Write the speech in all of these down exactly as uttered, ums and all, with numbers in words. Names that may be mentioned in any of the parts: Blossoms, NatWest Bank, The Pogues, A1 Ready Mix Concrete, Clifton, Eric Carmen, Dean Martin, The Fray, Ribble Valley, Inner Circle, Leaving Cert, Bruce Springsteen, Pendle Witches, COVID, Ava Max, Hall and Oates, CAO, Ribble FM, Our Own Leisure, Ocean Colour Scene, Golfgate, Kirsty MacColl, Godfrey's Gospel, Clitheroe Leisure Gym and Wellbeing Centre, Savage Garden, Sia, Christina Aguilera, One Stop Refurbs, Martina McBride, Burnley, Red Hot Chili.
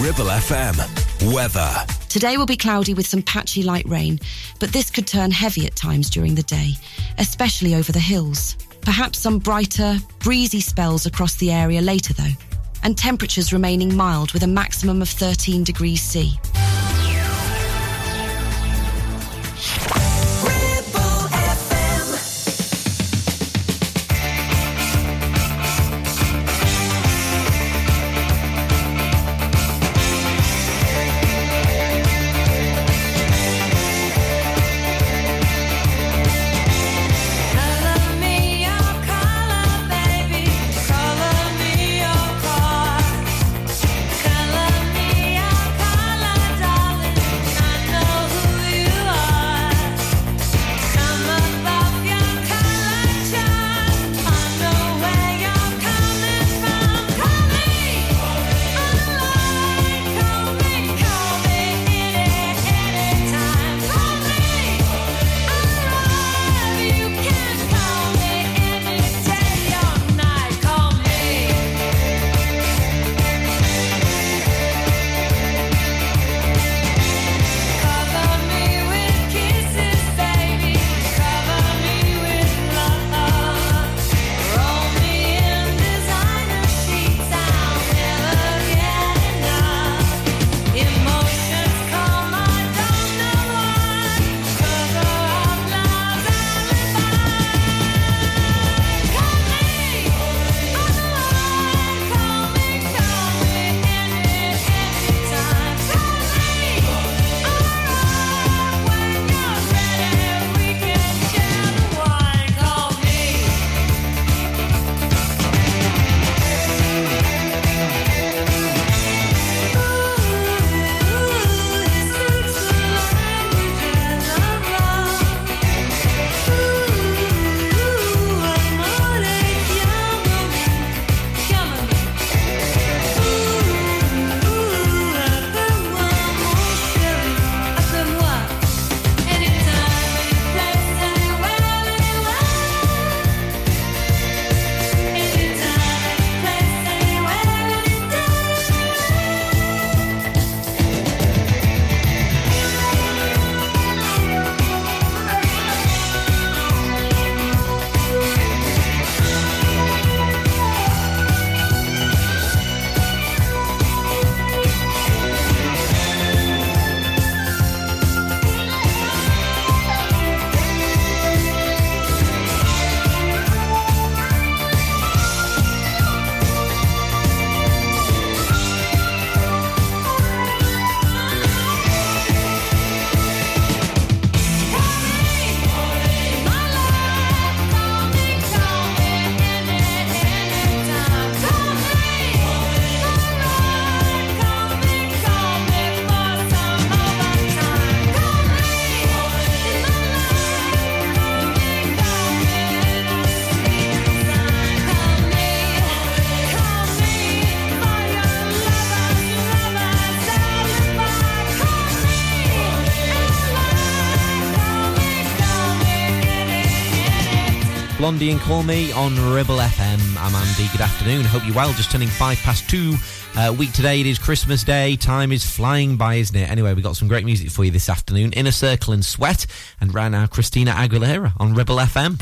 Ribble F M. Weather. Today will be cloudy with some patchy light rain, but this could turn heavy at times during the day, especially over the hills. Perhaps some brighter, breezy spells across the area later though, and temperatures remaining mild with a maximum of thirteen degrees C. Blondie and Call Me on Ribble F M. I'm Andy, good afternoon, hope you're well. Just turning five past two, uh, week today, it is Christmas Day, time is flying by, isn't it? Anyway, we've got some great music for you this afternoon, Inner Circle and Sweat, and right now, Christina Aguilera on Ribble F M.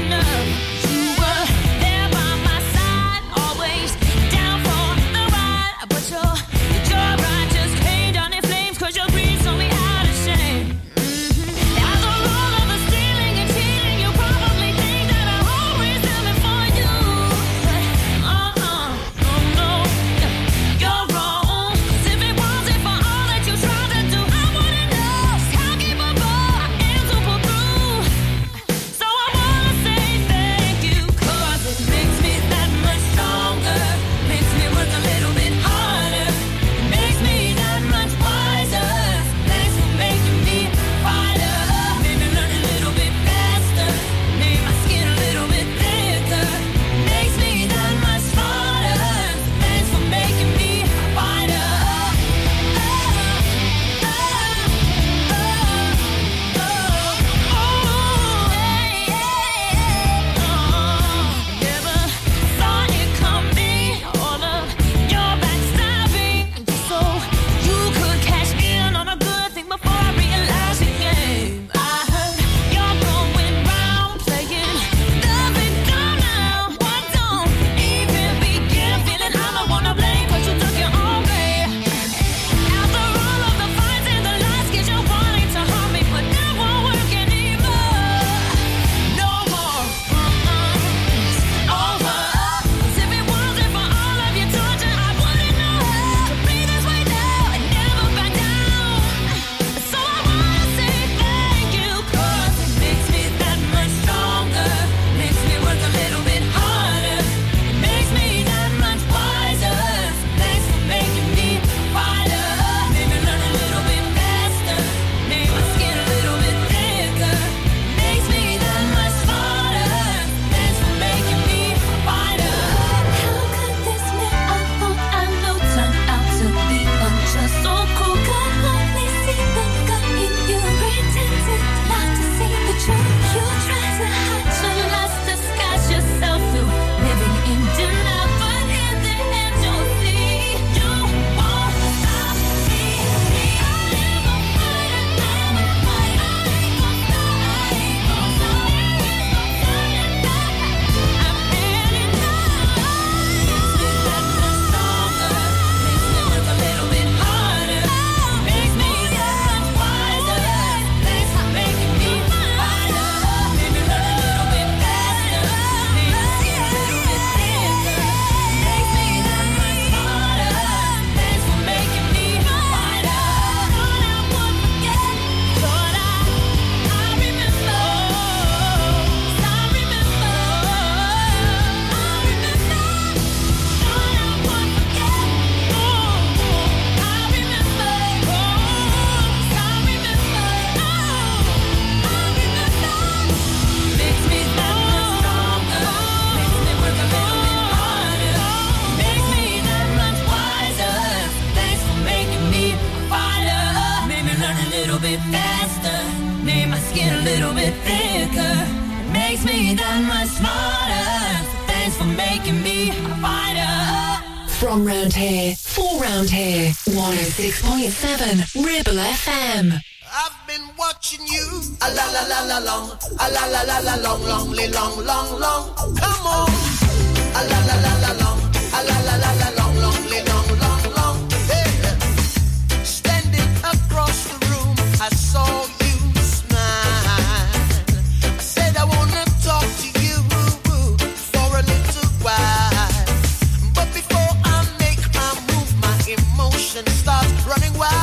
You were bit faster, made my skin a little bit thicker, it makes me that much smarter. Thanks for making me a fighter. From round here, for round here, one oh six point seven Ribble F M. I've been watching you, a la la la la long, a la la la la long, long, long, long, long. Come on, a la la la la long, a la la la la long, long, long, long, long. Hey, standing across the room, I saw you smile. I said I wanna talk to you for a little while, but before I make my move, my emotions start running wild.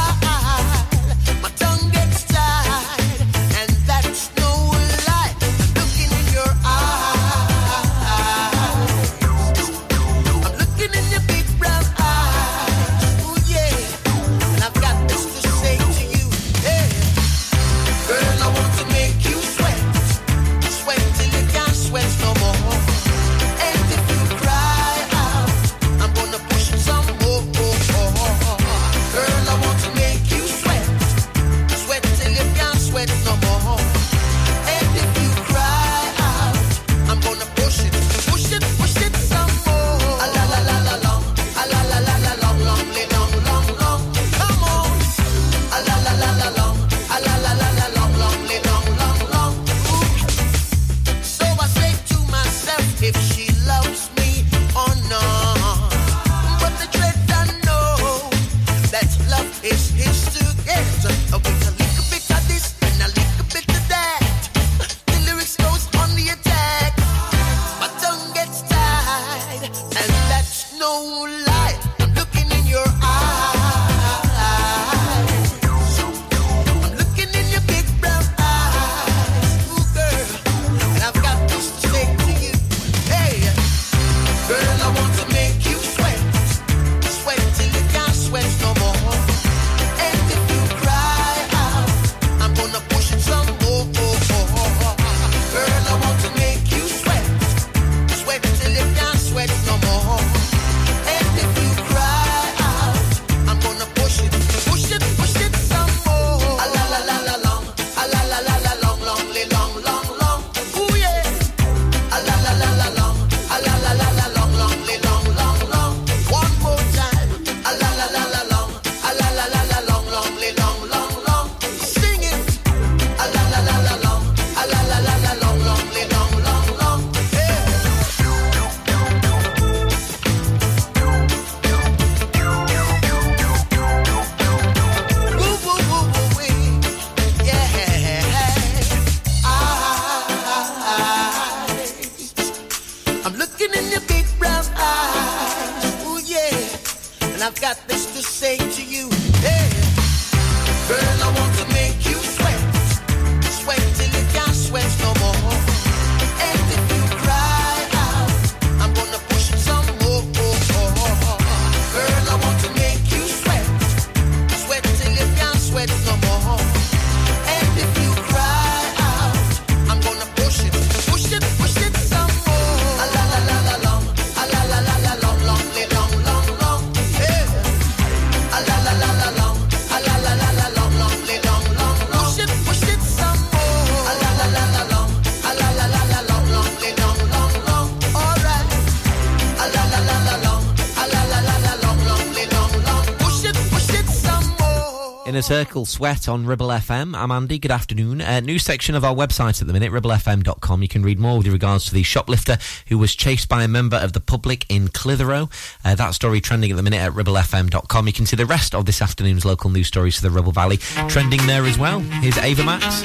Inner Circle, Sweat on Ribble F M. I'm Andy, good afternoon. A new section of our website at the minute, ribble f m dot com. You can read more with regards to the shoplifter who was chased by a member of the public in Clitheroe. Uh, that story trending at the minute at ribble f m dot com. You can see the rest of this afternoon's local news stories for the Ribble Valley trending there as well. Here's Ava Max.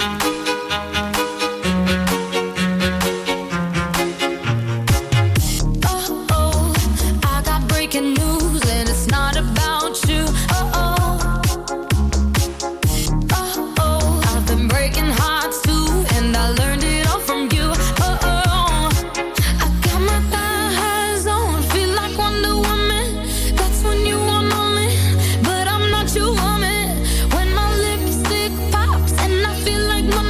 When my lipstick pops and I feel like my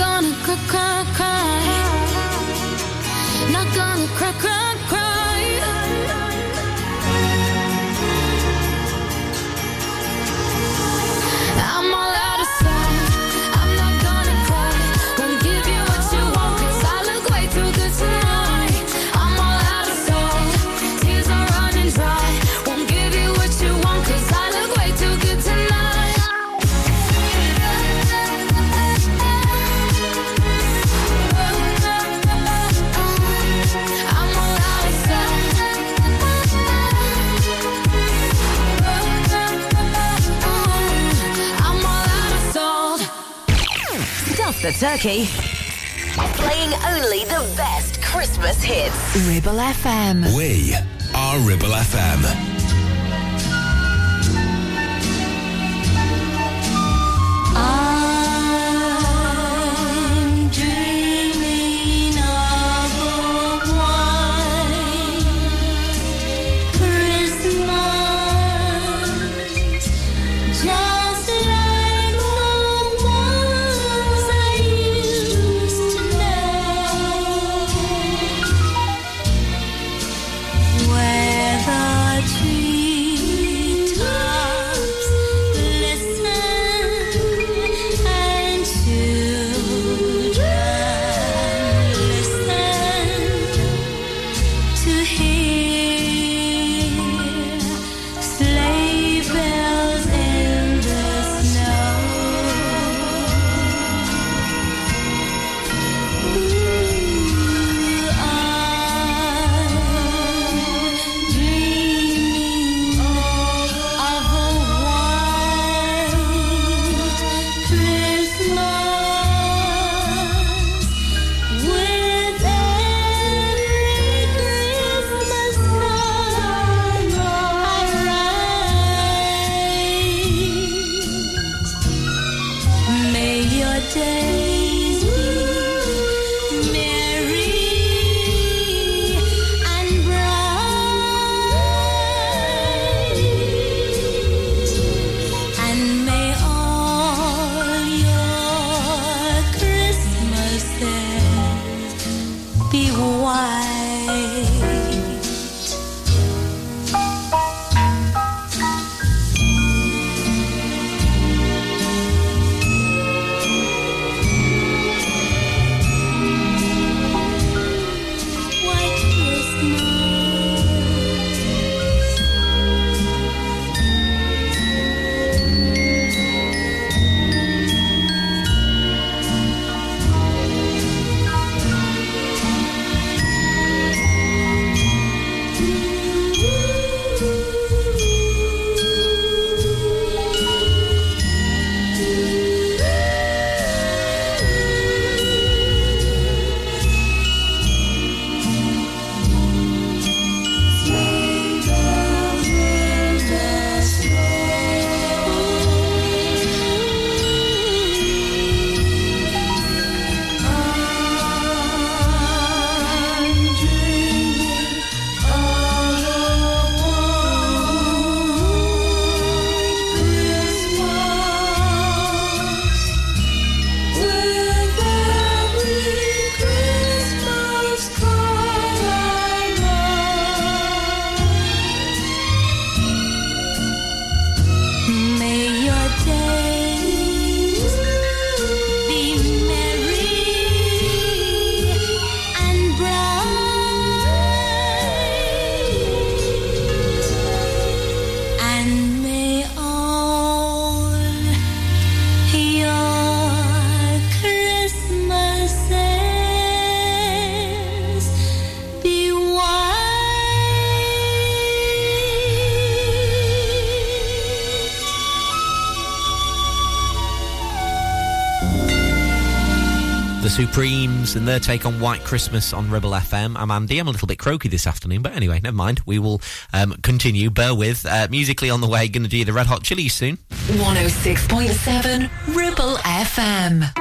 gonna cry, cry, cry. Not gonna cry, cry, cry. I'm all out of sight. I'm not gonna cry. Won't give you what you want, 'cause I look way too good tonight. I'm all out of sight. Tears are running dry. Won't give you what you want, 'cause I look way too good tonight. The turkey, playing only the best Christmas hits. Ribble F M. We are Ribble F M. Supremes and their take on White Christmas on Ribble F M. I'm Andy. I'm a little bit croaky this afternoon, but anyway, never mind. We will um, continue. Bear with. Uh, musically on the way, going to do the Red Hot Chili soon. one oh six point seven Ribble F M.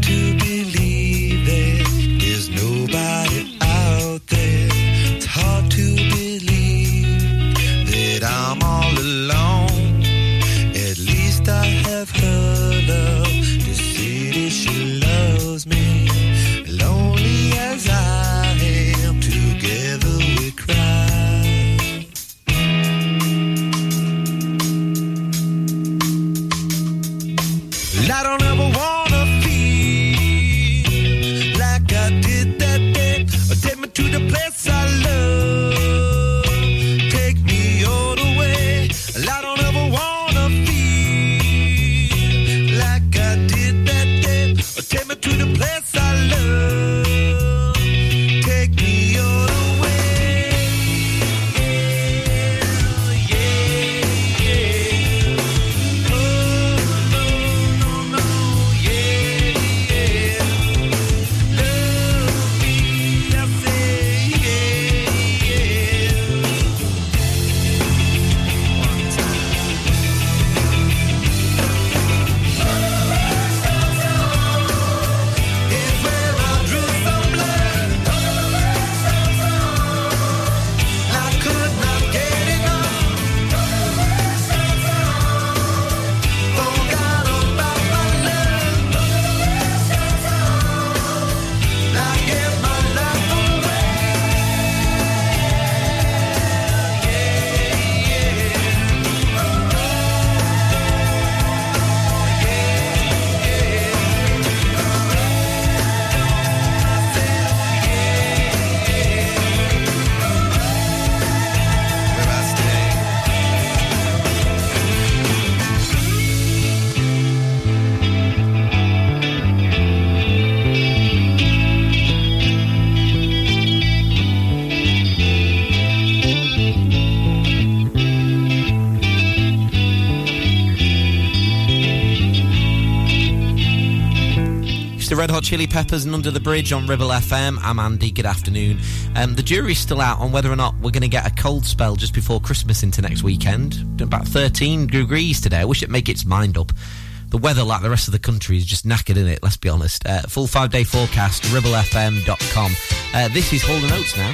To believe that Red Hot Chili Peppers and Under the Bridge on Ribble F M. I'm Andy, good afternoon. Um, the jury's still out on whether or not we're going to get a cold spell just before Christmas into next weekend. About thirteen degrees today. I wish it'd make its mind up. The weather, like the rest of the country, is just knackered, isn't it? Let's be honest. Uh, full five-day forecast, ribble f m dot com. Uh, this is Hall and Oates now.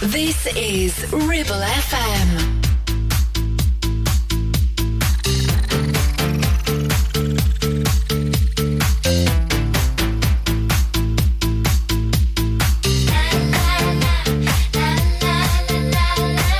This is Ribble F M. Love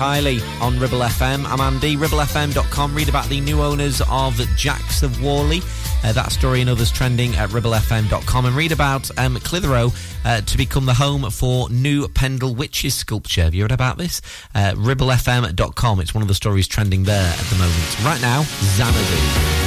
Kylie on Ribble F M. I'm Andy. Ribble F M dot com. Read about the new owners of Jacks of Worley. Uh, that story and others trending at Ribble F M dot com. And read about um, Clitheroe uh, to become the home for new Pendle Witches sculpture. Have you heard about this? Uh, Ribble F M dot com. It's one of the stories trending there at the moment. Right now, Xanadu.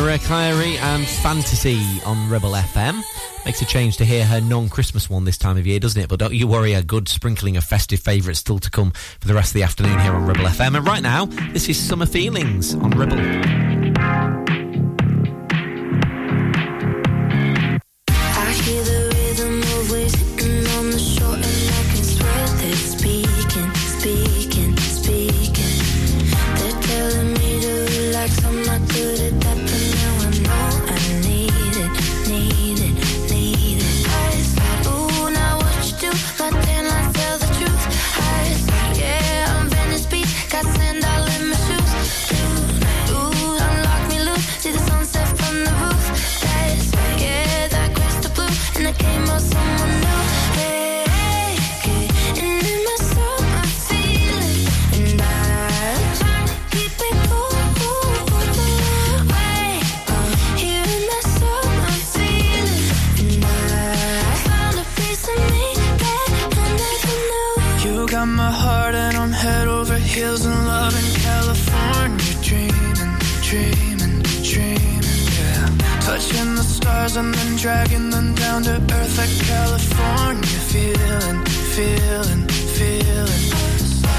Maria Clary and Fantasy on Ribble F M. Makes a change to hear her non-Christmas one this time of year, doesn't it? But don't you worry, a good sprinkling of festive favourites still to come for the rest of the afternoon here on Ribble F M. And right now, this is Summer Feelings on Ribble. And then dragging them down to earth like California. Feeling, feeling, feeling.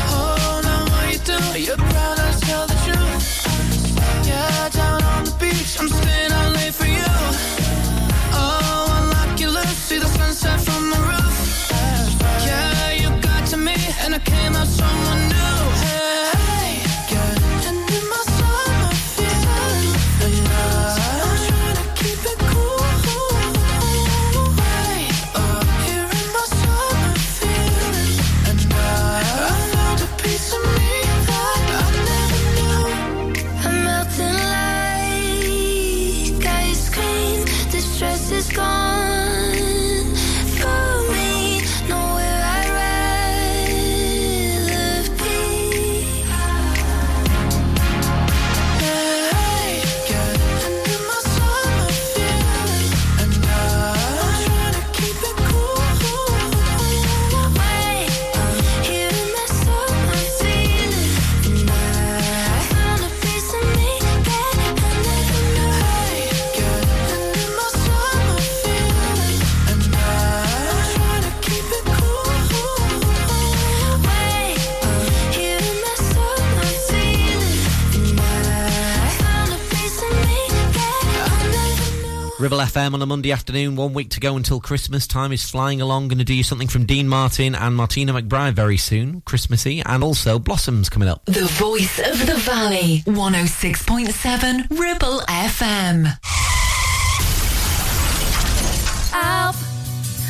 Oh, now what you do? You're proud, I tell the truth. Yeah, down on the beach, I'm staying out late for you. Oh, unlock your lips, see the sunset from the roof. Yeah, you got to me, and I came out someone new. Hey. Ribble F M on a Monday afternoon, one week to go until Christmas. Time is flying along. Going to do you something from Dean Martin and Martina McBride very soon, Christmassy, and also Blossoms coming up. The Voice of the Valley, one oh six point seven Ribble F M. Help,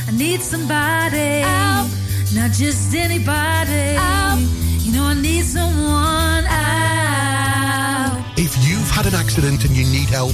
I need somebody. Help, not just anybody. Help, you know I need someone. Help. If you've had an accident and you need help,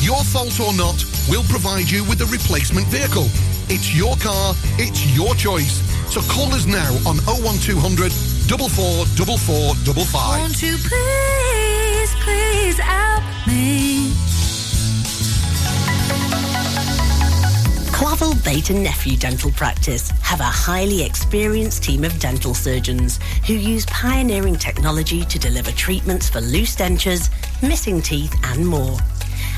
Your fault or not, we'll provide you with a replacement vehicle. It's your car, it's your choice. So call us now on oh one two hundred, four four four, four five five. Won't you please, please help me? Clavell Bate and Nephew Dental Practice have a highly experienced team of dental surgeons who use pioneering technology to deliver treatments for loose dentures, missing teeth and more.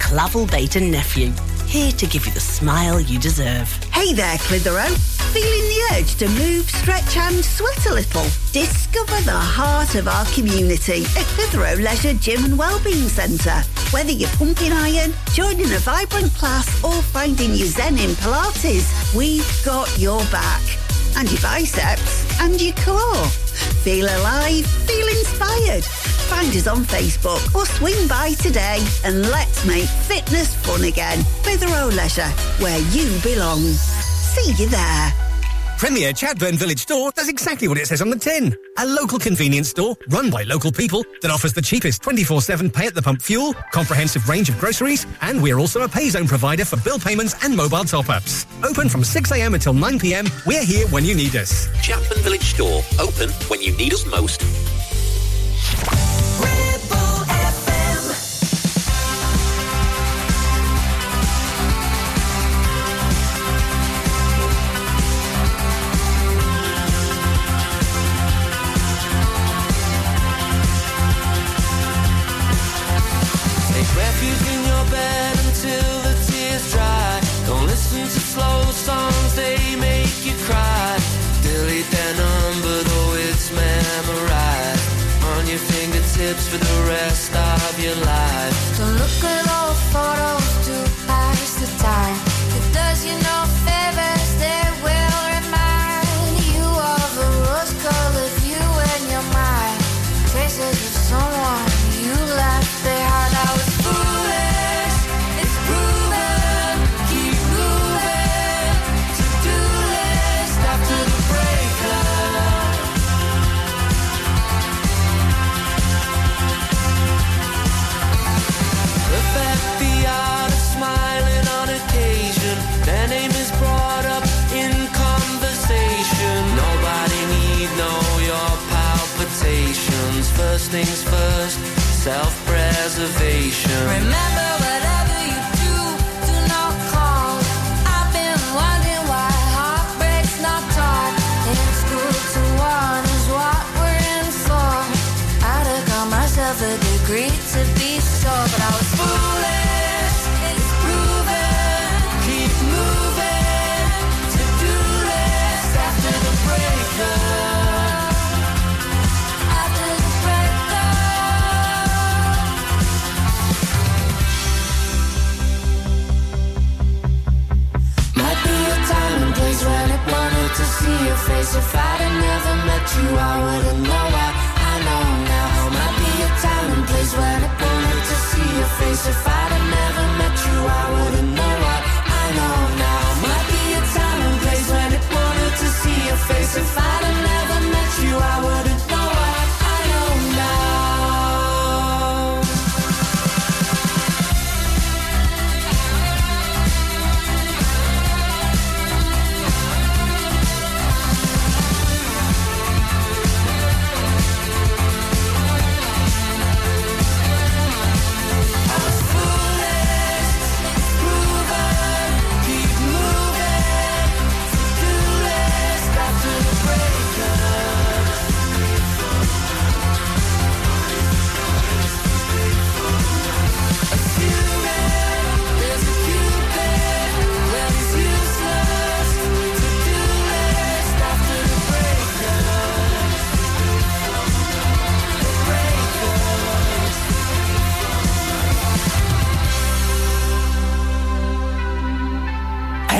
Clavell Bate and Nephew, here to give you the smile you deserve. Hey there, Clitheroe. Feeling the urge to move, stretch and sweat a little? Discover the heart of our community at Clitheroe Leisure Gym and Wellbeing Centre. Whether you're pumping iron, joining a vibrant class or finding your zen in Pilates, we've got your back. And your biceps and your core. Feel alive, feel inspired. Find us on Facebook or swing by today and let's make fitness fun again with our own leisure, where you belong. See you there. Premier Chadburn Village Store does exactly what it says on the tin. A local convenience store run by local people that offers the cheapest twenty-four seven pay-at-the-pump fuel, comprehensive range of groceries, and we're also a pay zone provider for bill payments and mobile top-ups. Open from six a.m. until nine p.m. We're here when you need us. Chadburn Village Store. Open when you need us most. For the rest of your life, don't look at old photos to pass the time. It does you no favors, they will remind you of a rose-colored view in your mind. Traces of someone you left behind. I was foolish, it's proven. Keep moving, to-do list after the breakup. First things first, self-preservation. Remember whatever you do, do not call. I've been wondering why heartbreak's not taught. In school to one is what we're in for. I took on myself a degree to be sure, but I was foolish, it's proven. Keep moving, to-do list after the breakup. When I wanted to see your face, if I'd have never met you, I wouldn't know why. I know now. Might be a time and place when I wanted to see your face. If I'd have never met you, I wouldn't know why. I know now. Might be a time and place when I wanted to see your face. If I'd have never met you, I wouldn't know why. I know now.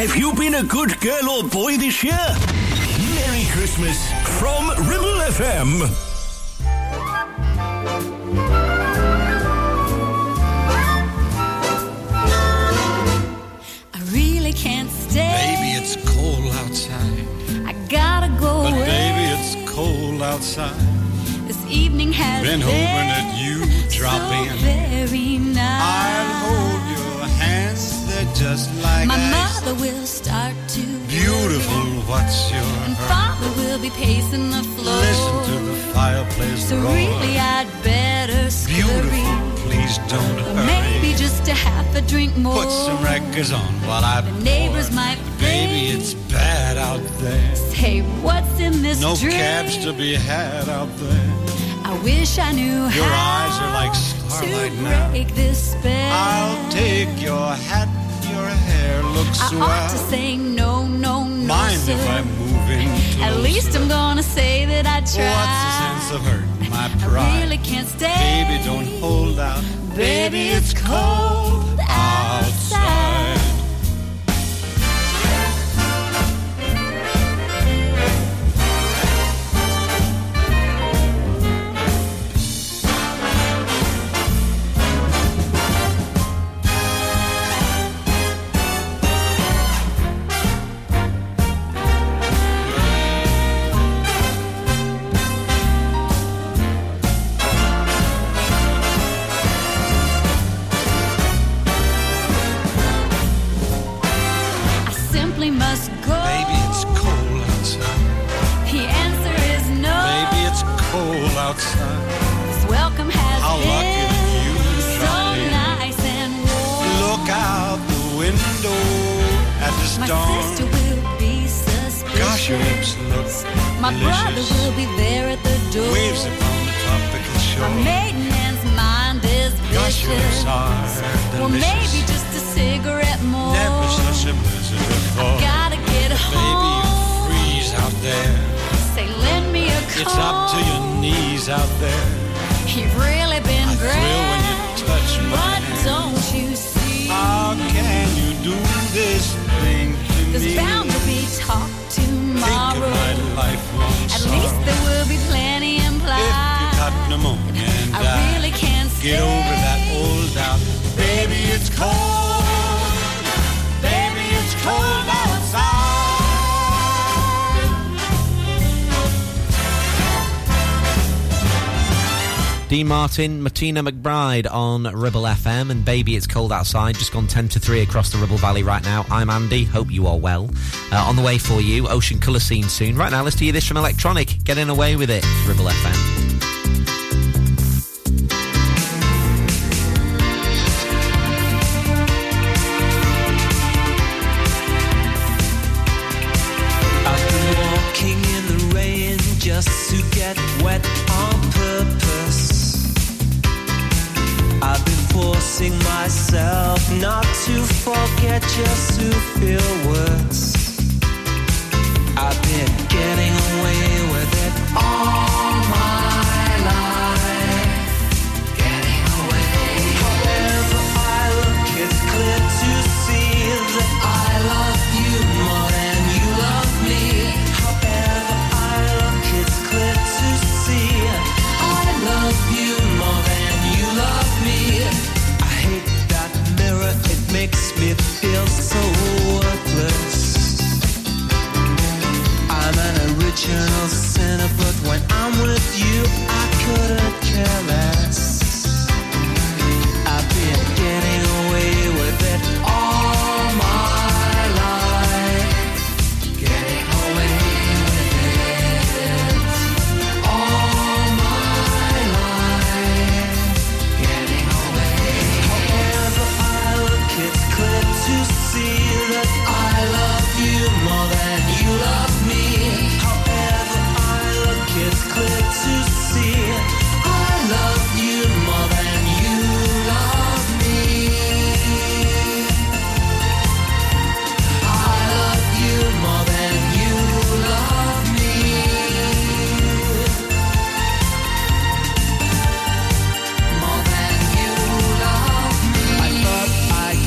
Have you been a good girl or boy this year? Merry Christmas from Ribble F M. Outside. This evening has been hoping that you drop so in. Very nice. I'll hold your hands, they're just like my ice. Mother will start to beautiful. Play. What's your and hurt? Father will be pacing the floor. Listen to the fireplace so roar. Really, I'd better scurry. Beautiful, please don't hurry. Maybe just a half a drink more. Put some records on while I the pour. Neighbors might baby, it's bad out there. Say, what's in this no drink? No cabs to be had out there. I wish I knew your how. Your eyes are like starlight to now. Break this spell. I'll take your hat. Your hair looks swell. I ought to say no, no, no. Mind sir. If I'm moving closer. At least I'm gonna say that I tried. What's the sense of hurt? My pride. I really can't stay. Baby, don't hold out. Baby, it's cold outside. outside. storm. My sister will be suspicious. Gosh, your hips look my delicious. Brother will be there at the door. Waves upon the tropical shore. My maiden's mind is vicious. Gosh, your hips are delicious. Well, maybe just a cigarette more. Never such a blizzard before. I gotta get but home. Baby, you freeze out there. Say, lend me a call. It's up to your knees out there. You've really been I great. Thrill when you touch my but hand. Don't you see? How can you do this thing to There's me? There's bound to be talk tomorrow. Think of my lifelong At sorrow. Least there will be plenty implied. If you got pneumonia and I really can't get stay. Over that old doubt. Baby, it's cold. Baby, it's cold outside. Dean Martin, Martina McBride on Ribble F M, and Baby It's Cold Outside. Just gone ten to three across the Ribble Valley right now. I'm Andy, hope you are well. Uh, on the way for you, Ocean Colour Scene soon. Right now, let's hear this from Electronic. Getting Away With It, Ribble F M. Myself not to forget, just to feel worse. I've been getting away with it all my life. Getting away. However I look, it's clear to see that I love you more than you love me. However I look, it's clear to see I love you more than you love me. It makes me feel so worthless. I'm an original sinner, but when I'm with you, I couldn't care less. I've been getting away with it all my life. Getting away with it all my life. Getting away. However, it's clear to see that I love you more than you love me. However I look, it's clear to see I love you more than you love me. I love you more than you love me. More than you love me. I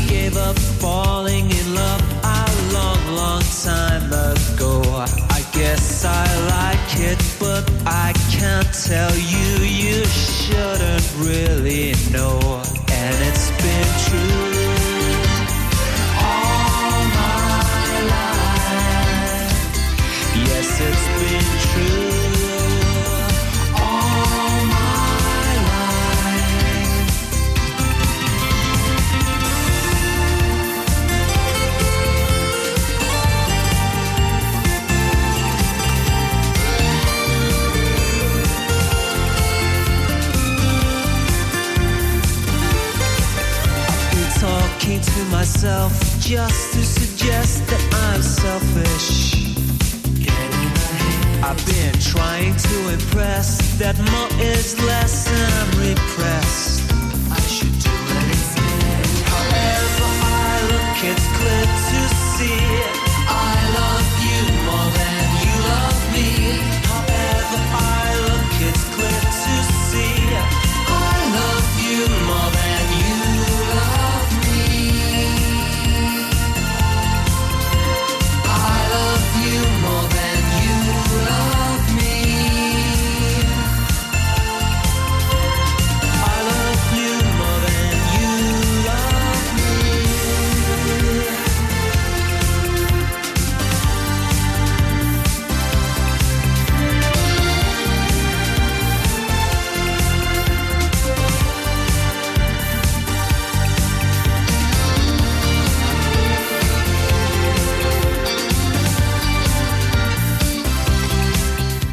thought of falling in love a long, long time ago. I guess I like it, but I can't tell you. You shouldn't really know. And it's been true all my life. Yes, it's been true all my life. To myself, just to suggest that I'm selfish. I've been trying to impress that more is less, and I'm repressed. I should do it instead. However I look, it's clear to see I love you more than you love me. However I look, it's clear to see I love you more than you love me. You more than you love me. I love you more than you love me.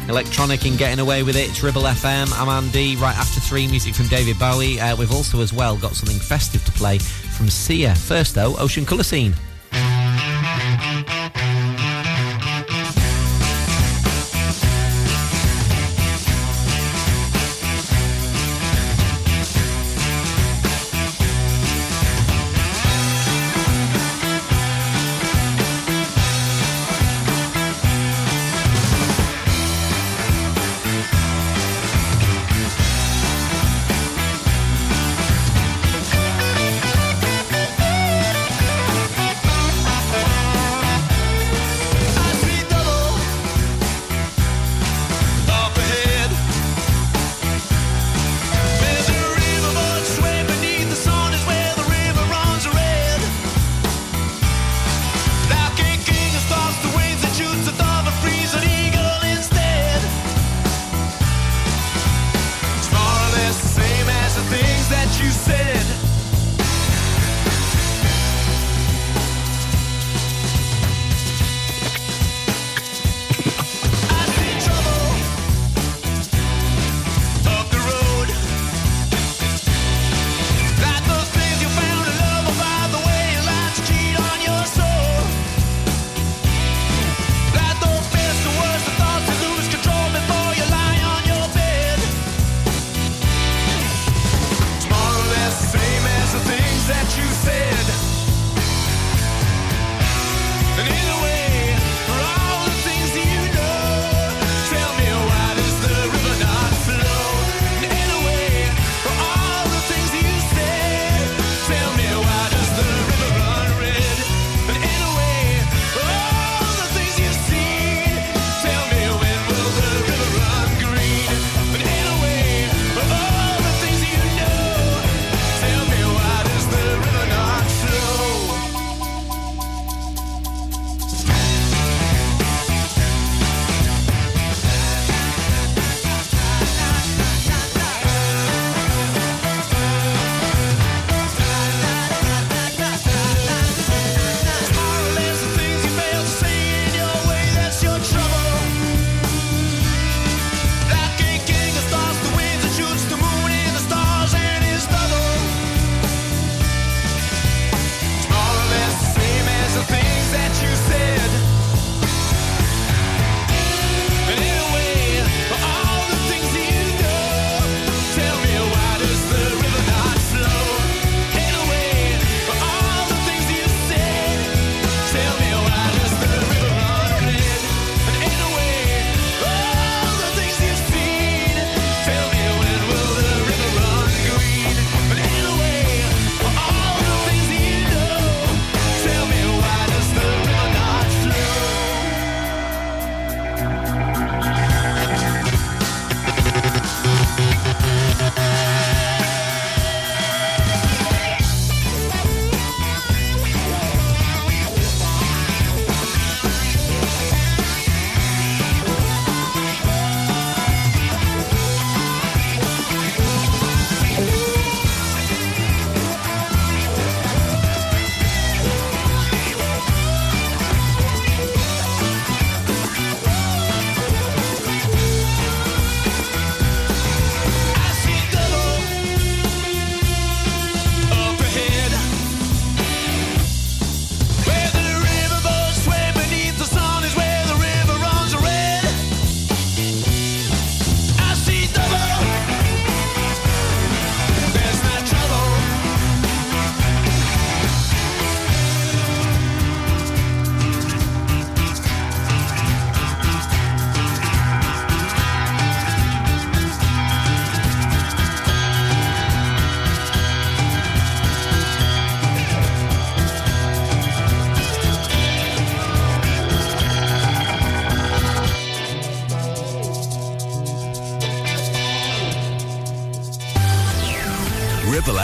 Electronic and Getting Away With It. It's Ribble F M. I'm Andy. Right after three, music from David Bowie. Uh, we've also as well got something festive to play from Sia. First though, Ocean Colour Scene. you said.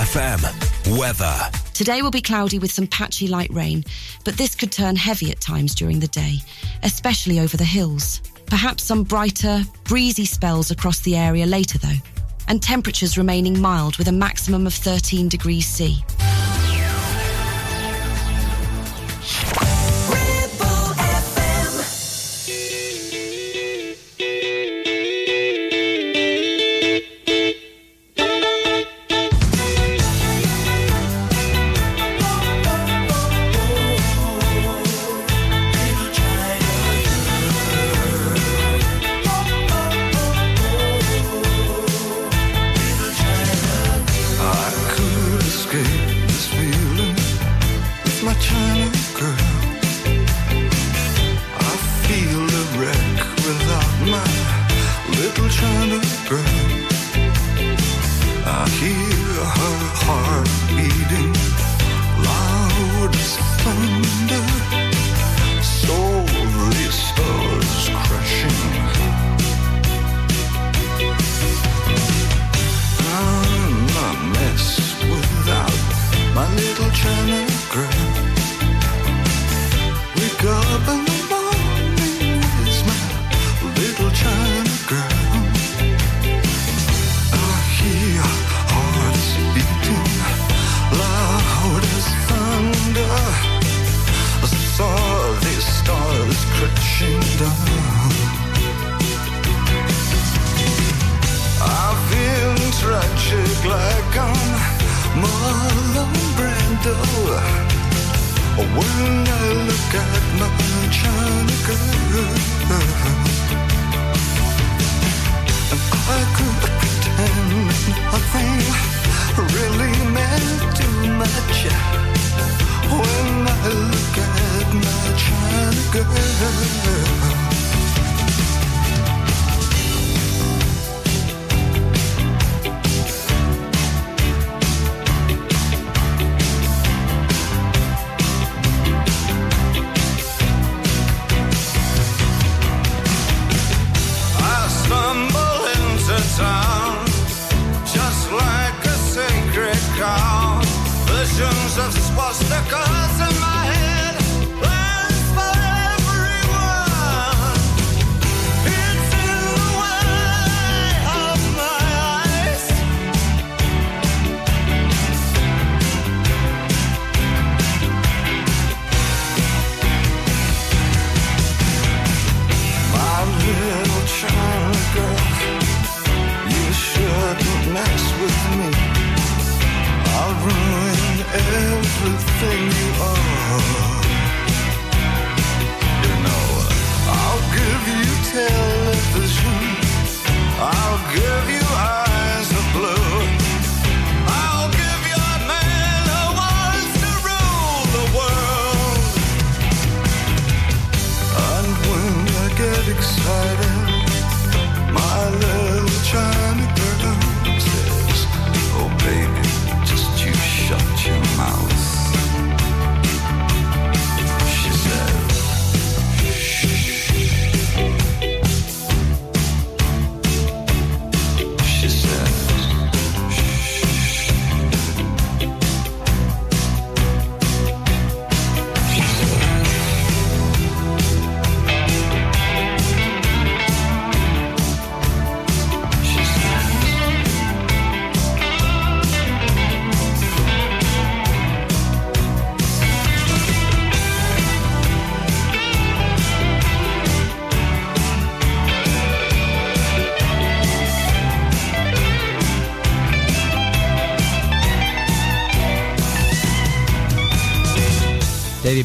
F M. Weather. Today will be cloudy with some patchy light rain, but this could turn heavy at times during the day, especially over the hills. Perhaps some brighter, breezy spells across the area later though, and temperatures remaining mild with a maximum of thirteen degrees C. Hear hearts beating. When I look at my China girl, I could pretend nothing really meant too much. When I look at my China girl.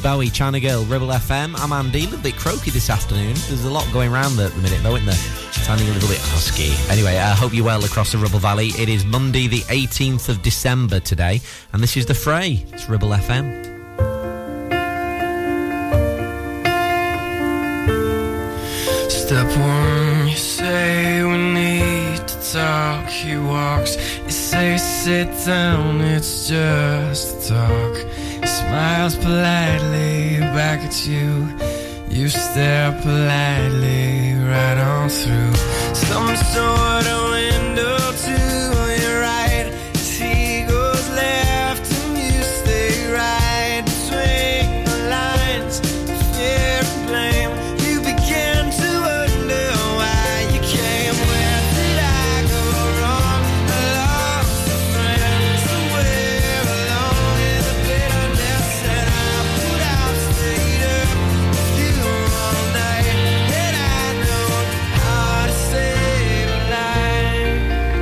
Bowie, China Girl, Ribble F M. I'm Andy, a little bit croaky this afternoon. There's a lot going around at the minute, though, isn't there? Sounding a little bit husky. Anyway, I hope you're well across the Ribble Valley. It is Monday, the eighteenth of December today, and this is The Fray. It's Ribble F M. Step one, you say we need to talk. He walks, you say sit down, it's just talk. Smiles politely back at you. You stare politely right on through some sort of window to your right. As he goes left and you stay right. Between the lines of fear and blame, you begin to wonder why you came. Where did I go wrong? I lost my friends and we're alone in the bitterness. Night, and I know how to save a life.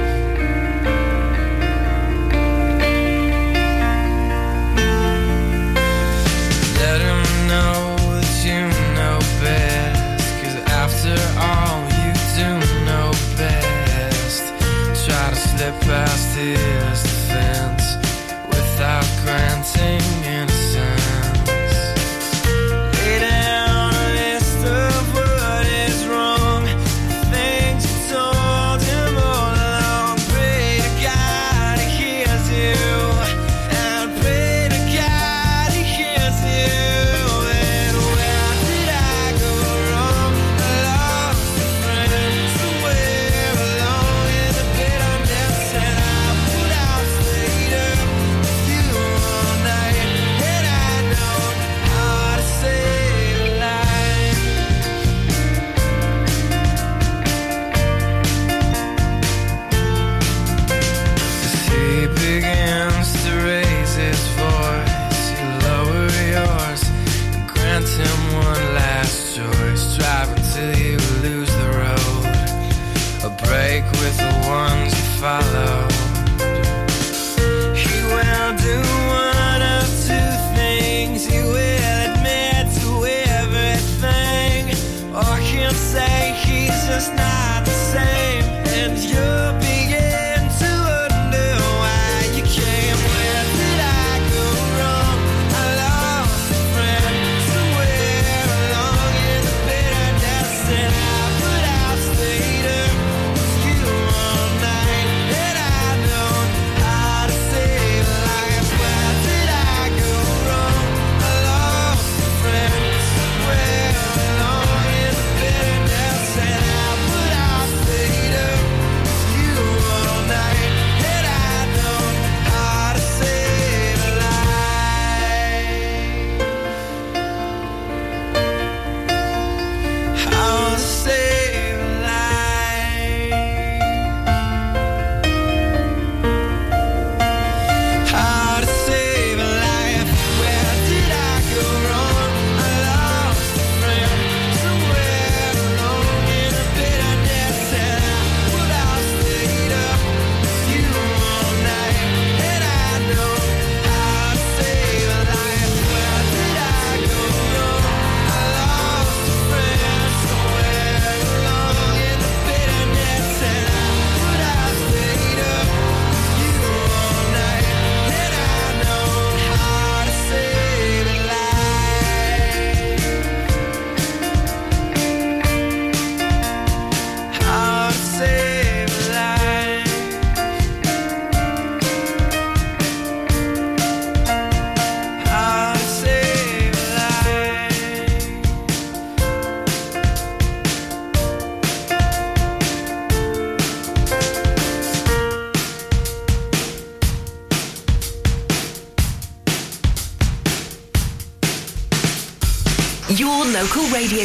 Your local radio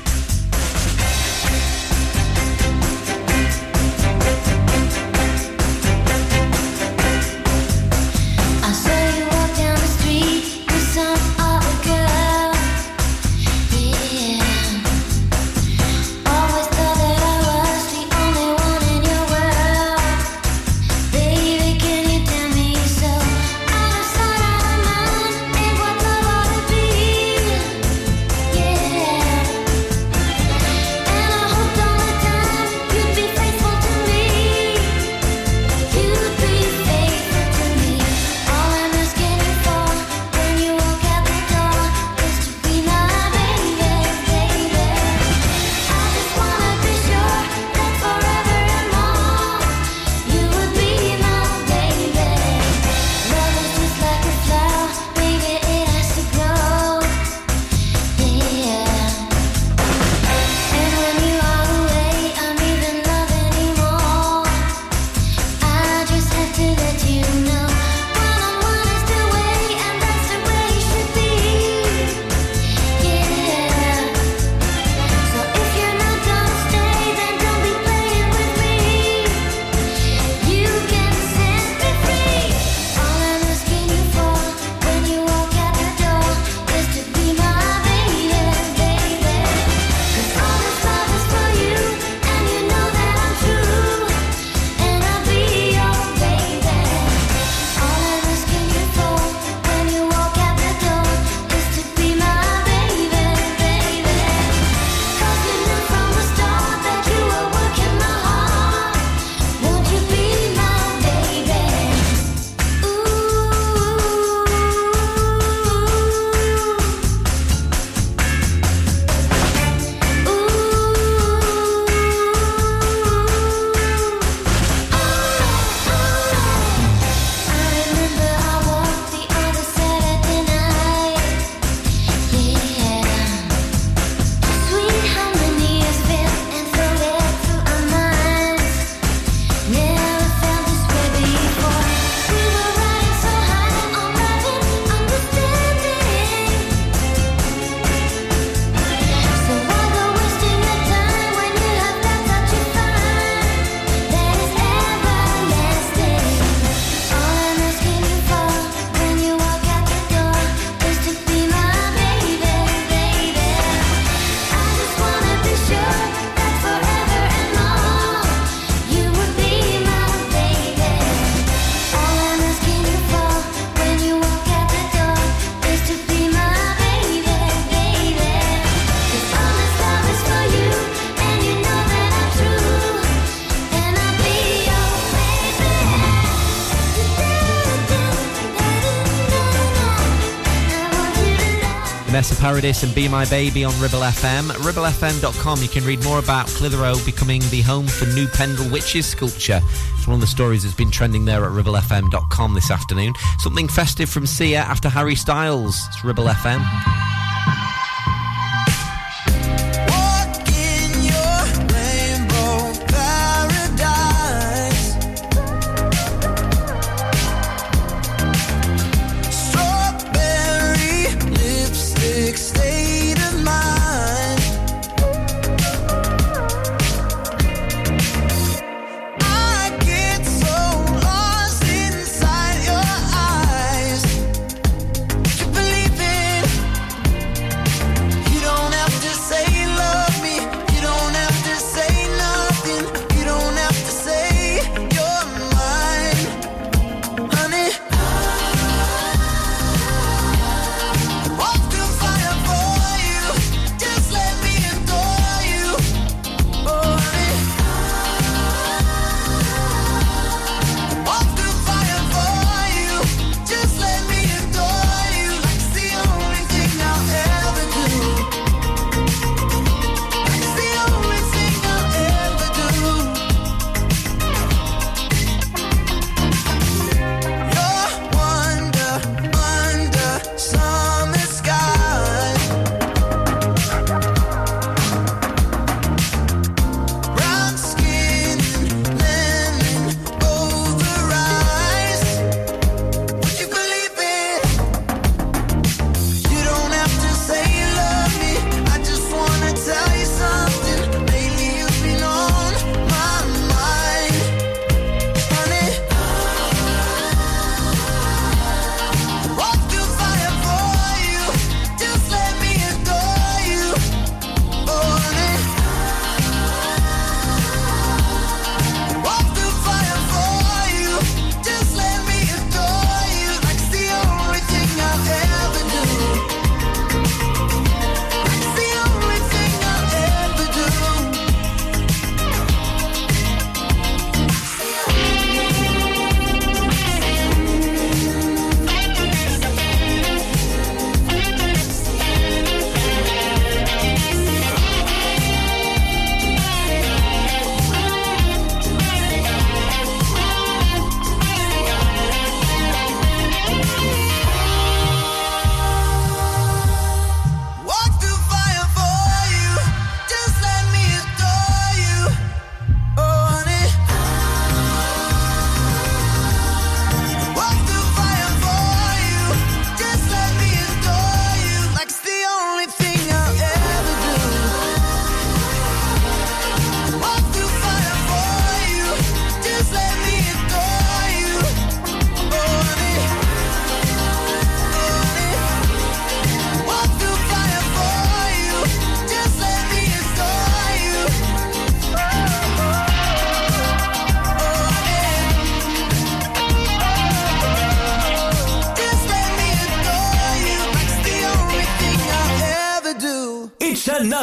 Paradis and Be My Baby on Ribble F M. Ribble F M dot com, you can read more about Clitheroe becoming the home for new Pendle Witches sculpture. It's one of the stories that's been trending there at Ribble F M dot com this afternoon. Something festive from Sia after Harry Styles. It's Ribble F M.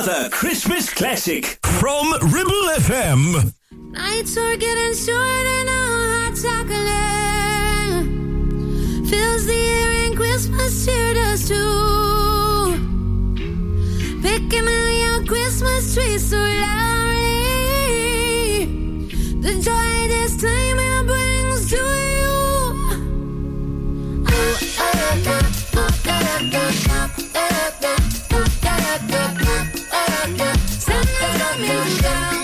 another Christmas classic from Ribble F M. Nights are getting shorter, no hot chocolate fills the air and Christmas cheer does too. Picking out your Christmas tree so loudly, the joy this time it brings to you. Oh, oh, da, oh, da, da, da, oh, da, oh, da, da, da, oh, da. Something's coming down.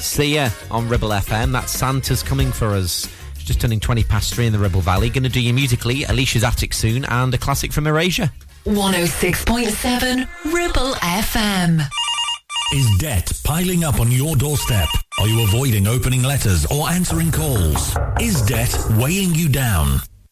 Sia on Ribble F M. That's Santa's coming for us. It's just turning twenty past three in the Ribble Valley. Going to do your musically, Alicia's Attic soon, and a classic from Erasure. one oh six point seven Ribble F M. Is debt piling up on your doorstep? Are you avoiding opening letters or answering calls? Is debt weighing you down?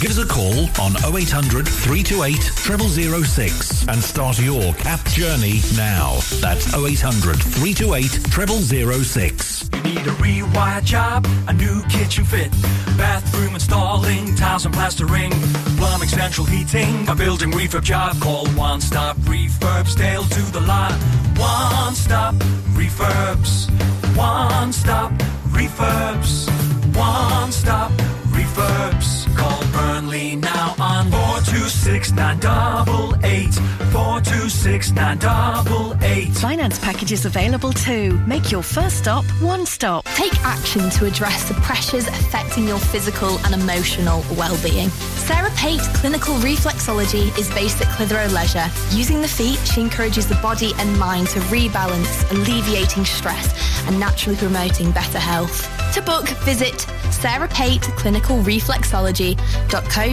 Give us a call on oh eight hundred, three two eight, zero zero zero six and start your C A P journey now. That's oh eight hundred, three two eight, zero zero zero six. You need a rewired job, a new kitchen fit, bathroom installing, tiles and plastering, plumbing, central heating, a building refurb job. Call One Stop Refurbs, Dale to the lot. One Stop Refurbs. One Stop Refurbs. One Stop Refurbs. Call Burnley now on four two six, nine eight eight. four two six, nine eight eight. Finance packages available too. Make your first stop One Stop. Take action to address the pressures affecting your physical and emotional well-being. Sarah Pate Clinical Reflexology is based at Clitheroe Leisure. Using the feet, she encourages the body and mind to rebalance, alleviating stress and naturally promoting better health. To book, visit sarah pate clinical reflexology dot co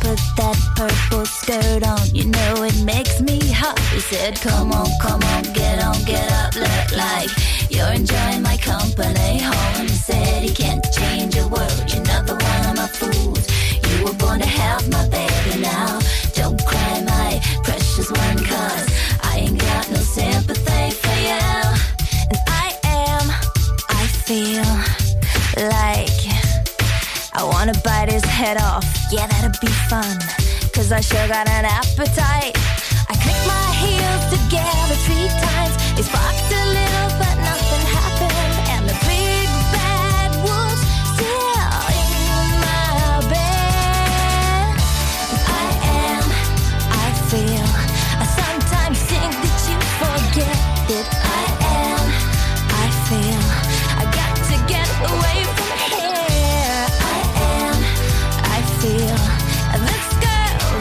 Put that purple skirt on, you know it makes me hot. He said, come on, come on, get on, get up, look like you're enjoying my company. Home, he said, he can't change your world, you're not the one of my fools. You were born to have my baby now. Don't cry, my precious one, cause I ain't got no sympathy for you. And I am, I feel like I wanna bite his head off, yeah, that'd be fun, cause I sure got an appetite. I click my heels together three times, it sparked a little but nothing happened, and the big bad wolf's still in my bed. I am, I feel, I sometimes think that you forget it. I am, I feel, I got to get away from here.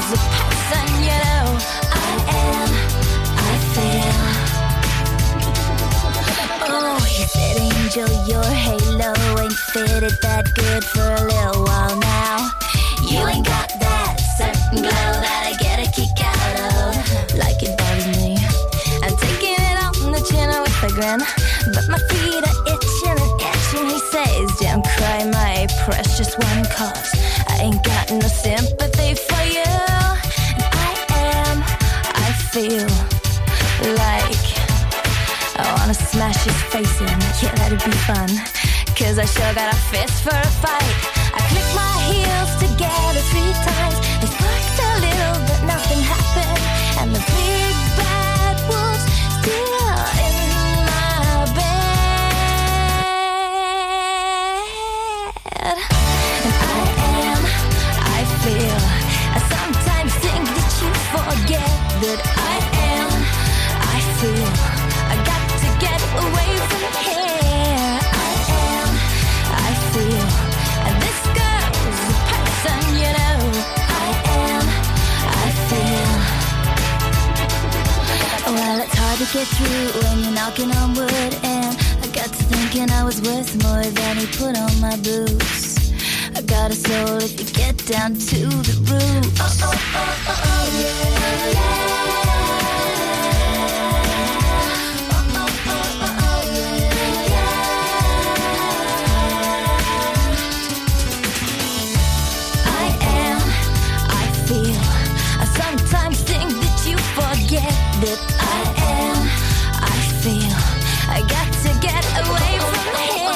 The person, you know, I am, I feel. Oh, he said, Angel, your halo ain't fitted that good for a little while now. You ain't got that certain glow that I get a kick out of. Like it bothers me. I'm taking it on the chin with a grin, but my feet are itching and itching. He says, don't cry, my precious one, cause I ain't got no sympathy for you. Feel like I wanna smash his face in, yeah, that'd be fun, cause I sure got a fist for a fight. I click my heels together three times, it sparked a little but nothing happened, and the big bad wolf's still in my bed. And I am, I feel, I sometimes think that you forget that I am, I feel, I got to get away from here. I am, I feel, and this girl's a person, you know. I am, I feel. Well, it's hard to get through when you're knocking on wood, and I got to thinking I was worth more than he put on my boots. I got a soul if you get down to the roots. Oh, oh, oh, oh, oh, yeah, yeah. Oh, oh, oh, oh, oh, yeah, yeah. I am, I feel, I sometimes think that you forget that I am, I feel, I got to get away from here.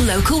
Local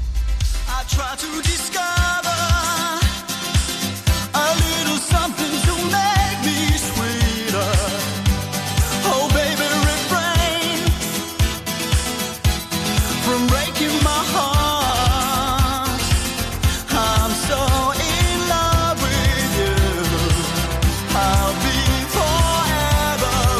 I try to discover a little something to make me sweeter. Oh baby, refrain from breaking my heart. I'll be forever.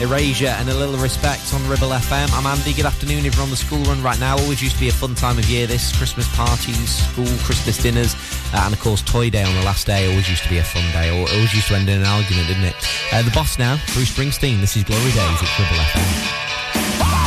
Erasure and A Little Respect on Ribble F M. I'm Andy. Good afternoon if you're on the school run right now. Always used to be a fun time of year, this. Christmas parties, school, Christmas dinners, uh, and of course Toy Day on the last day. Always used to be a fun day. Always used to end in an argument, didn't it? Uh, the Boss now, Bruce Springsteen. This is Glory Days at Ribble F M.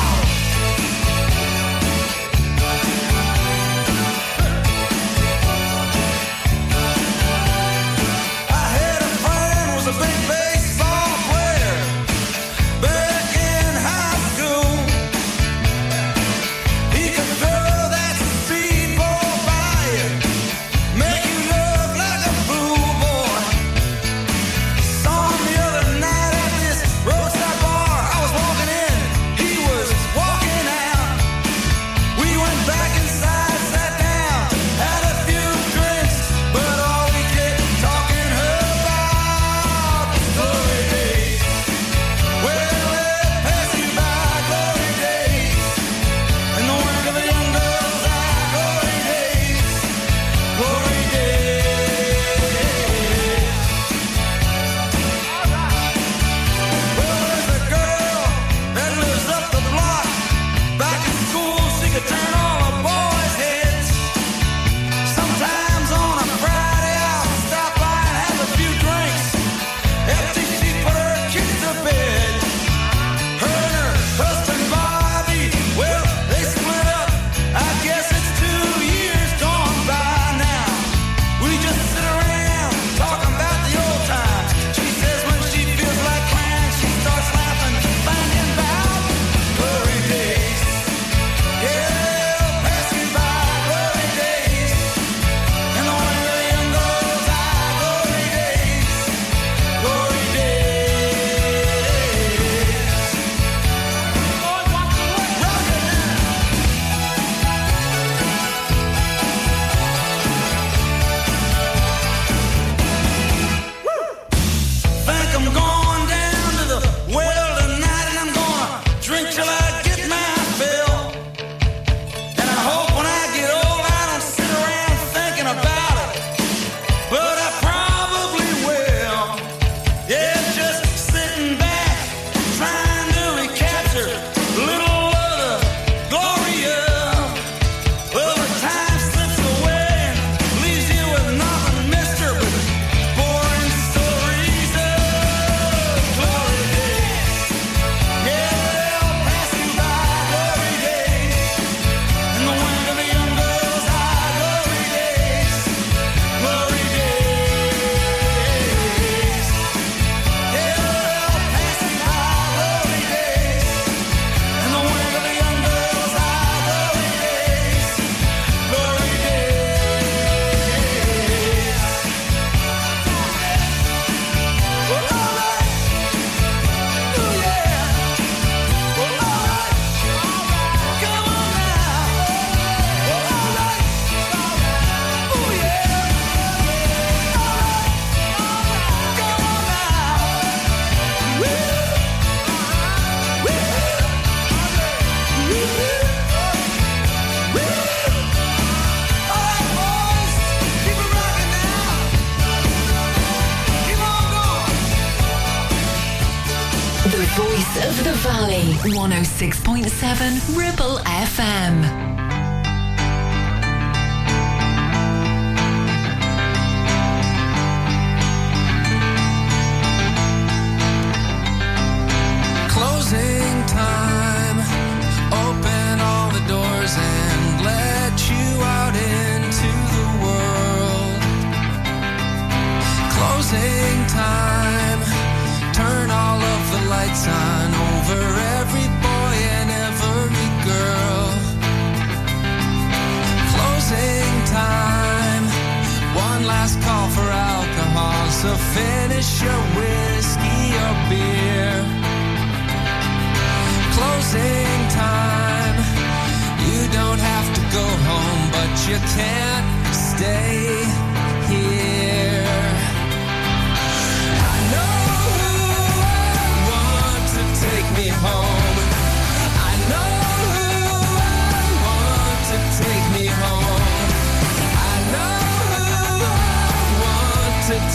one oh six point seven Ribble F M.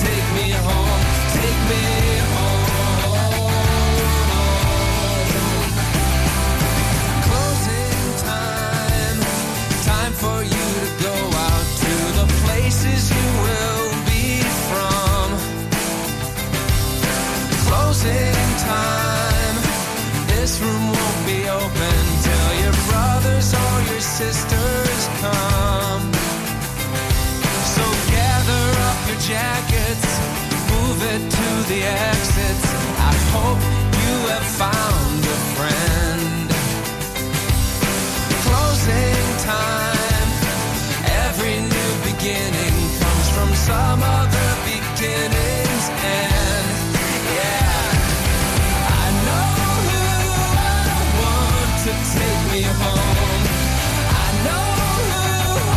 Take me home, take me home. sisters come. So gather up your jackets, move it to the exits. I hope you have found a friend. Closing time, every new beginning comes from some other beginning's end. Yeah, I know who I want to take me home. I know who I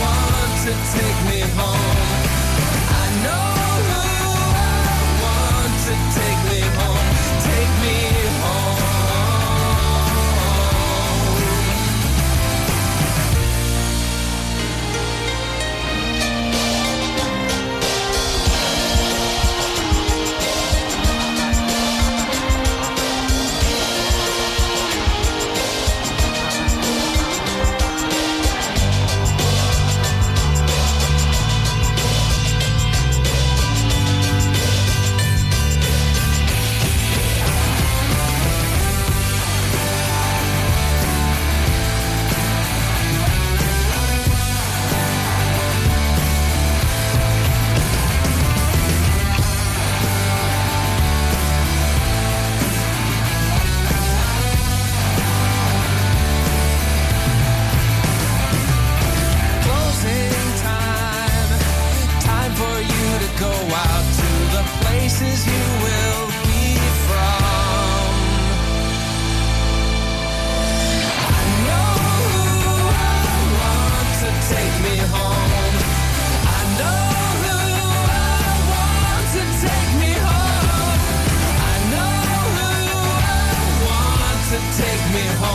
want to take me home. I know who I want to take me home. Take me home.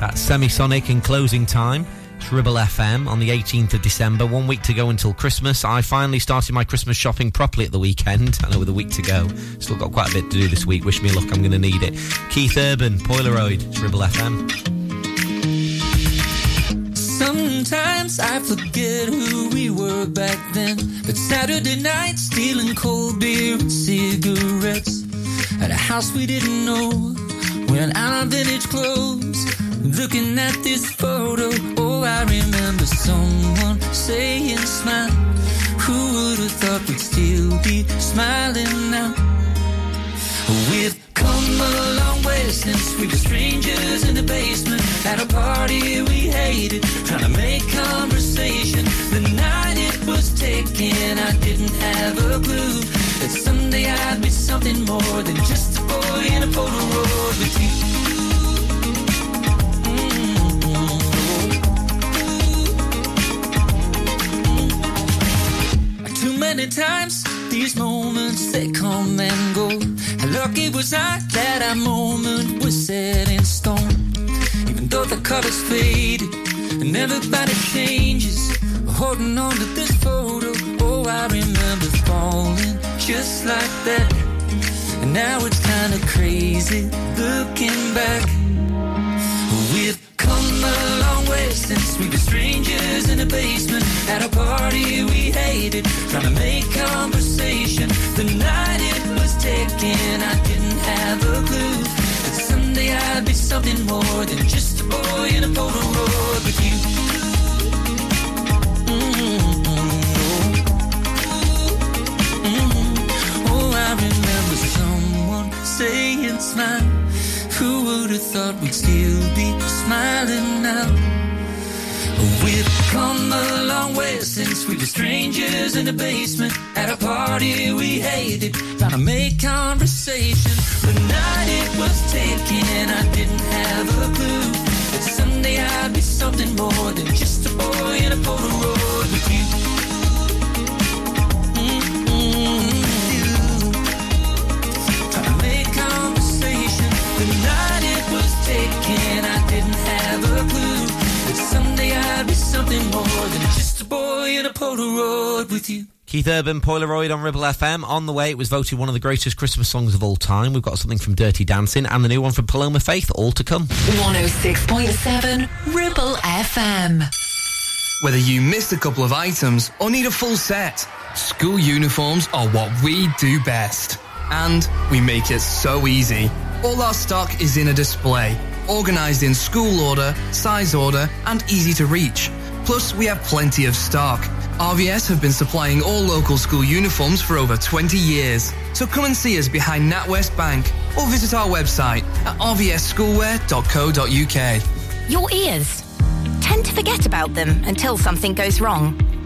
That's Semisonic in Closing Time. It's Ribble F M on the eighteenth of December. One week to go until Christmas. I finally started my Christmas shopping properly at the weekend. I know, with a week to go. Still got quite a bit to do this week. Wish me luck, I'm going to need it. Keith Urban, Polaroid. It's Ribble F M. Sometimes I forget who we were back then. But Saturday night, stealing cold beer and cigarettes at a house we didn't know. Wearing our vintage clothes. Looking at this photo, oh, I remember someone saying smile. Who would have thought we'd still be smiling now? We've come a long way since we were strangers in the basement at a party we hated, trying to make conversation. The night it was taken, I didn't have a clue that someday I'd be something more than just a boy in a Polaroid with you. Many times these moments they come and go. How lucky was I that our moment was set in stone. Even though the colors faded and everybody changes, holding on to this photo, oh, I remember falling just like that. And now it's kind of crazy looking back. We've come a long way since we were strangers in the basement at a party we hated, trying to make conversation. The night it was taken, I didn't have a clue that someday I'd be something more than just a boy in a Polaroid with you. Mm-hmm. Mm-hmm. Oh, I remember someone saying smile. Who would have thought we'd still be smiling now? We've come a long way since we were strangers beers in the basement at a party we hated, trying to make conversation. The night it was taken, I didn't have a clue that someday I'd be something more than just a boy in a Polaroid with you. Mm-hmm. Trying to make conversation. The night it was taken, I didn't have a clue that someday I'd be something more than just a boy in a Polaroid with you. Keith Urban, Polaroid on Ribble F M. On the way, it was voted one of the greatest Christmas songs of all time. We've got something from Dirty Dancing and the new one from Paloma Faith, all to come. one oh six point seven Ribble F M. Whether you missed a couple of items or need a full set, school uniforms are what we do best. And we make it so easy. All our stock is in a display, organised in school order, size order and easy to reach. Plus, we have plenty of stock. R V S have been supplying all local school uniforms for over twenty years. So come and see us behind NatWest Bank or visit our website at r v s schoolwear dot co dot u k. Your ears tend to forget about them until something goes wrong.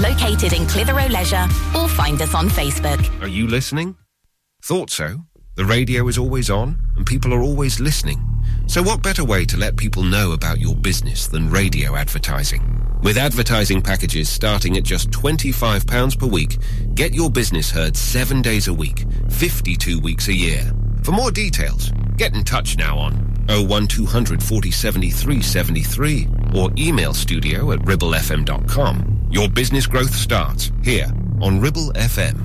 Located in Clitheroe Leisure or find us on Facebook. Are you listening? Thought so. The radio is always on and people are always listening. So what better way to let people know about your business than radio advertising? With advertising packages starting at just twenty-five pounds per week, get your business heard seven days a week, fifty-two weeks a year. For more details, get in touch now on oh one two hundred forty seventy-three seventy-three or email studio at ribble f m dot com. Your business growth starts here on Ribble F M.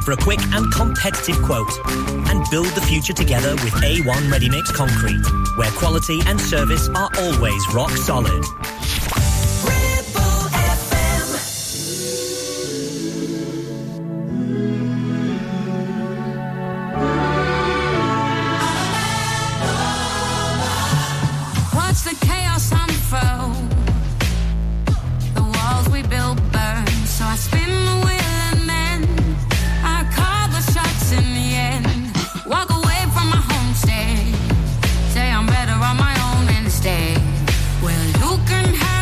for a quick and competitive quote. And build the future together with A one Ready Mix Concrete, where quality and service are always rock solid. Stay. Well, you can have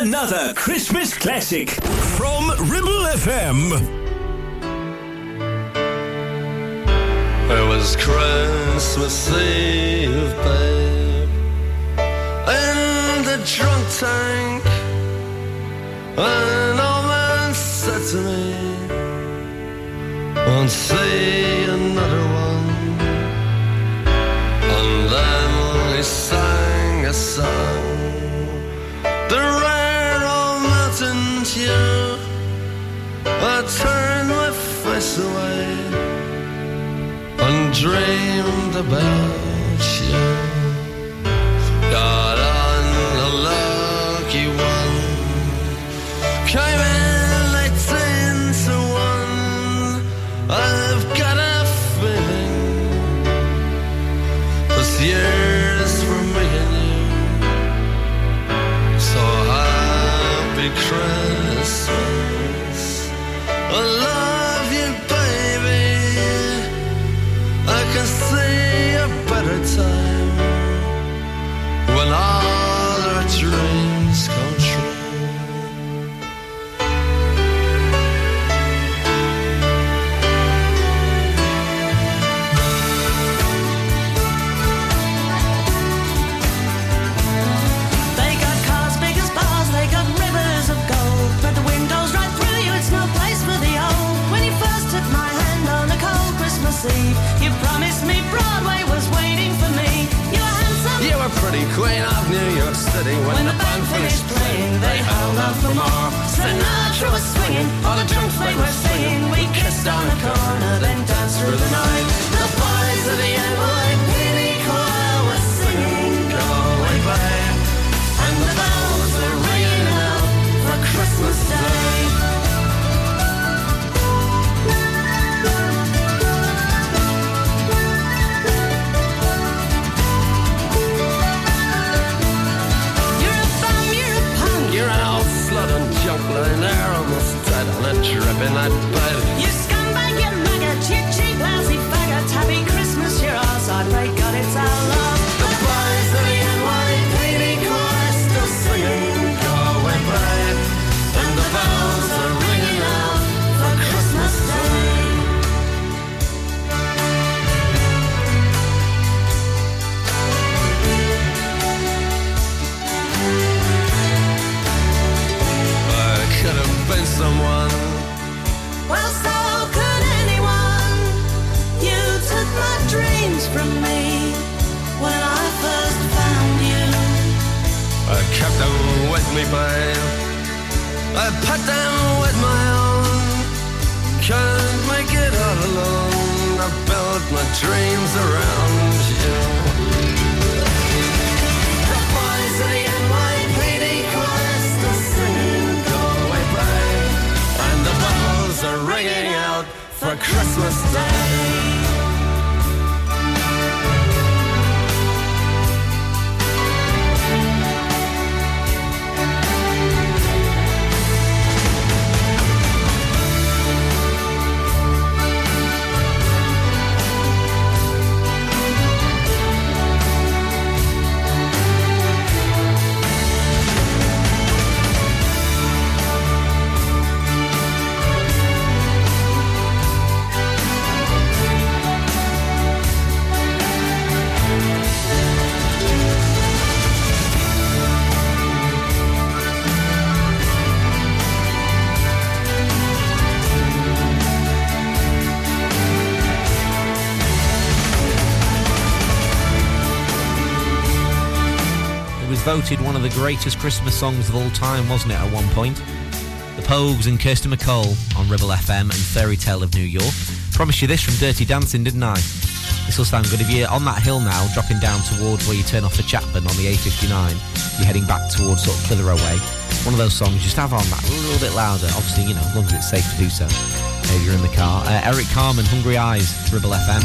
another Christmas classic from Ribble F M. It was Christmas Eve, babe, in the drunk tank. An old man said to me, "Won't see another one." And then he sang a song, the rare old mountain dew. I turned my face away and dreamed about you. Got on a lucky one, came in eighteen to one. I've got a feeling this year's for me and you. So happy Christmas, I love you baby. I can see a better time when all our dreams come true. You promised me Broadway was waiting for me. You were handsome, you were pretty, queen of New York City. When, when the band finished playing, they held out for more. Sinatra was swinging, all the drunks they were singing. We kissed on the corner, then danced through the night. The boys of the N Y P D choir were singing "Go Away Babe," and the bells were ringing out for Christmas Day. Lying there almost dead on a drip in that bed. You scumbag, you maggot, cheap, cheap, lousy faggot. Happy Christmas, you're ours, I pray God it's our love. The boys of the N Y P D choir still singing "Go Away Babe," and the bells are ringing out for Christmas Day. Been someone. Well, so could anyone. You took my dreams from me when I first found you. I kept them with me, babe. I put them with my own. Can't make it all alone. I built my dreams around you. The boys of the N Y P D choir still singing are ringing out for Christmas Day. Voted one of the greatest Christmas songs of all time, wasn't it, at one point? The Pogues and Kirsty MacColl on Ribble F M and Fairy Tale of New York. Promised you this from Dirty Dancing, didn't I? This will sound good if you're on that hill now, dropping down towards where you turn off for Chapman on the A fifty-nine. You're heading back towards sort of Clitheroe way. One of those songs, just have on that a little bit louder, obviously, you know, as long as it's safe to do so if you're in the car. Uh, Eric Carmen, Hungry Eyes, Ribble F M.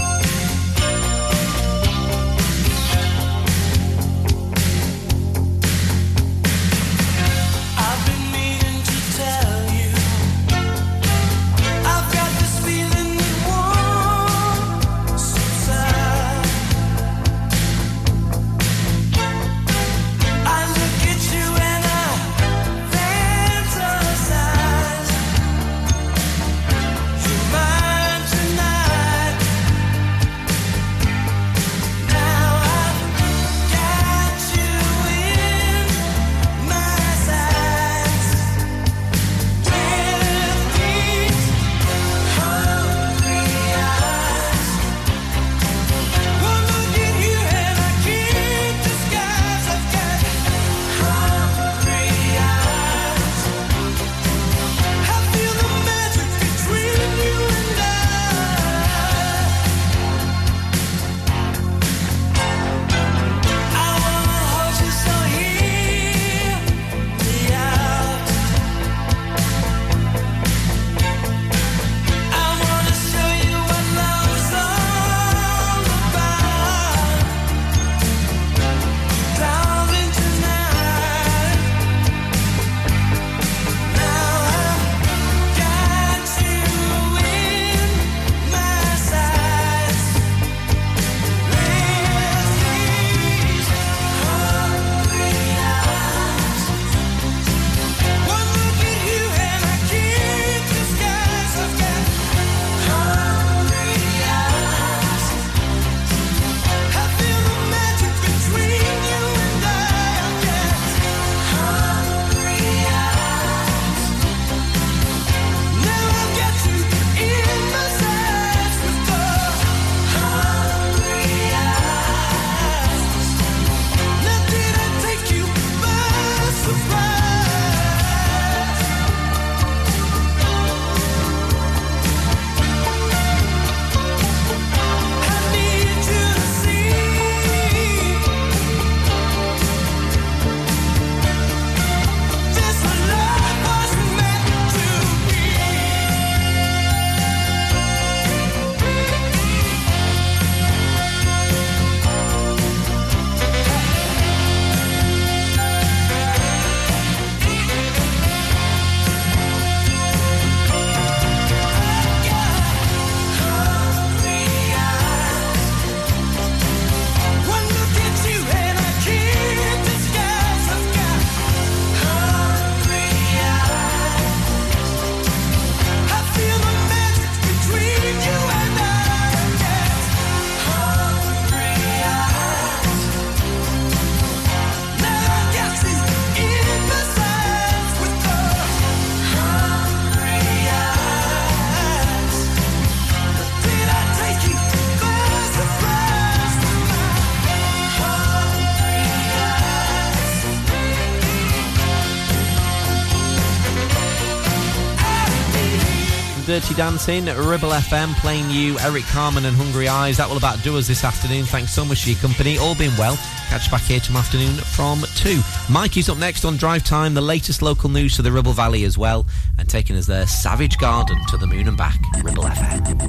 Dirty Dancing, Ribble F M, playing you Eric Carmen and Hungry Eyes. That will about do us this afternoon. Thanks so much for your company. All being well, catch you back here tomorrow afternoon from two. Mikey's up next on Drive Time, the latest local news to the Ribble Valley as well, and taking us there, Savage Garden to the moon and back. Ribble F M.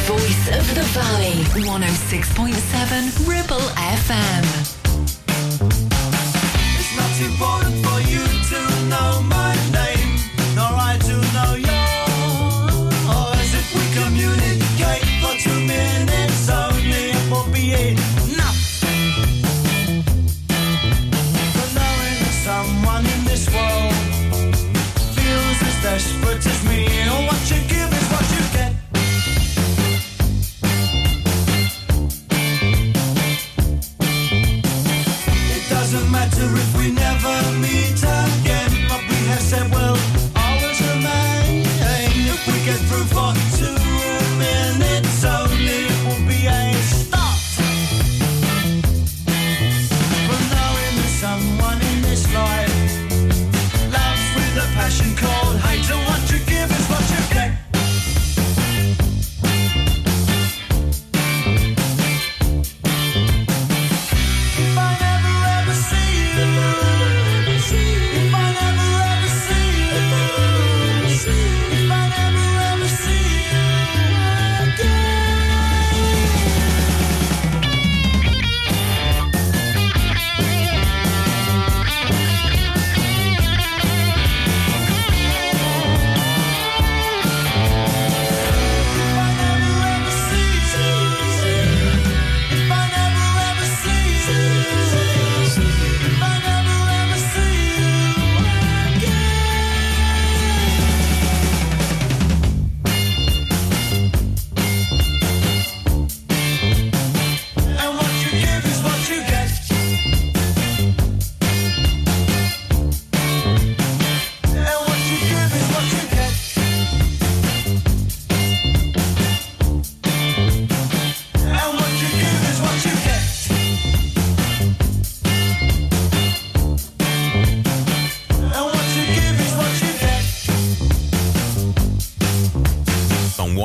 voice of the valley, one oh six point seven Ribble F M.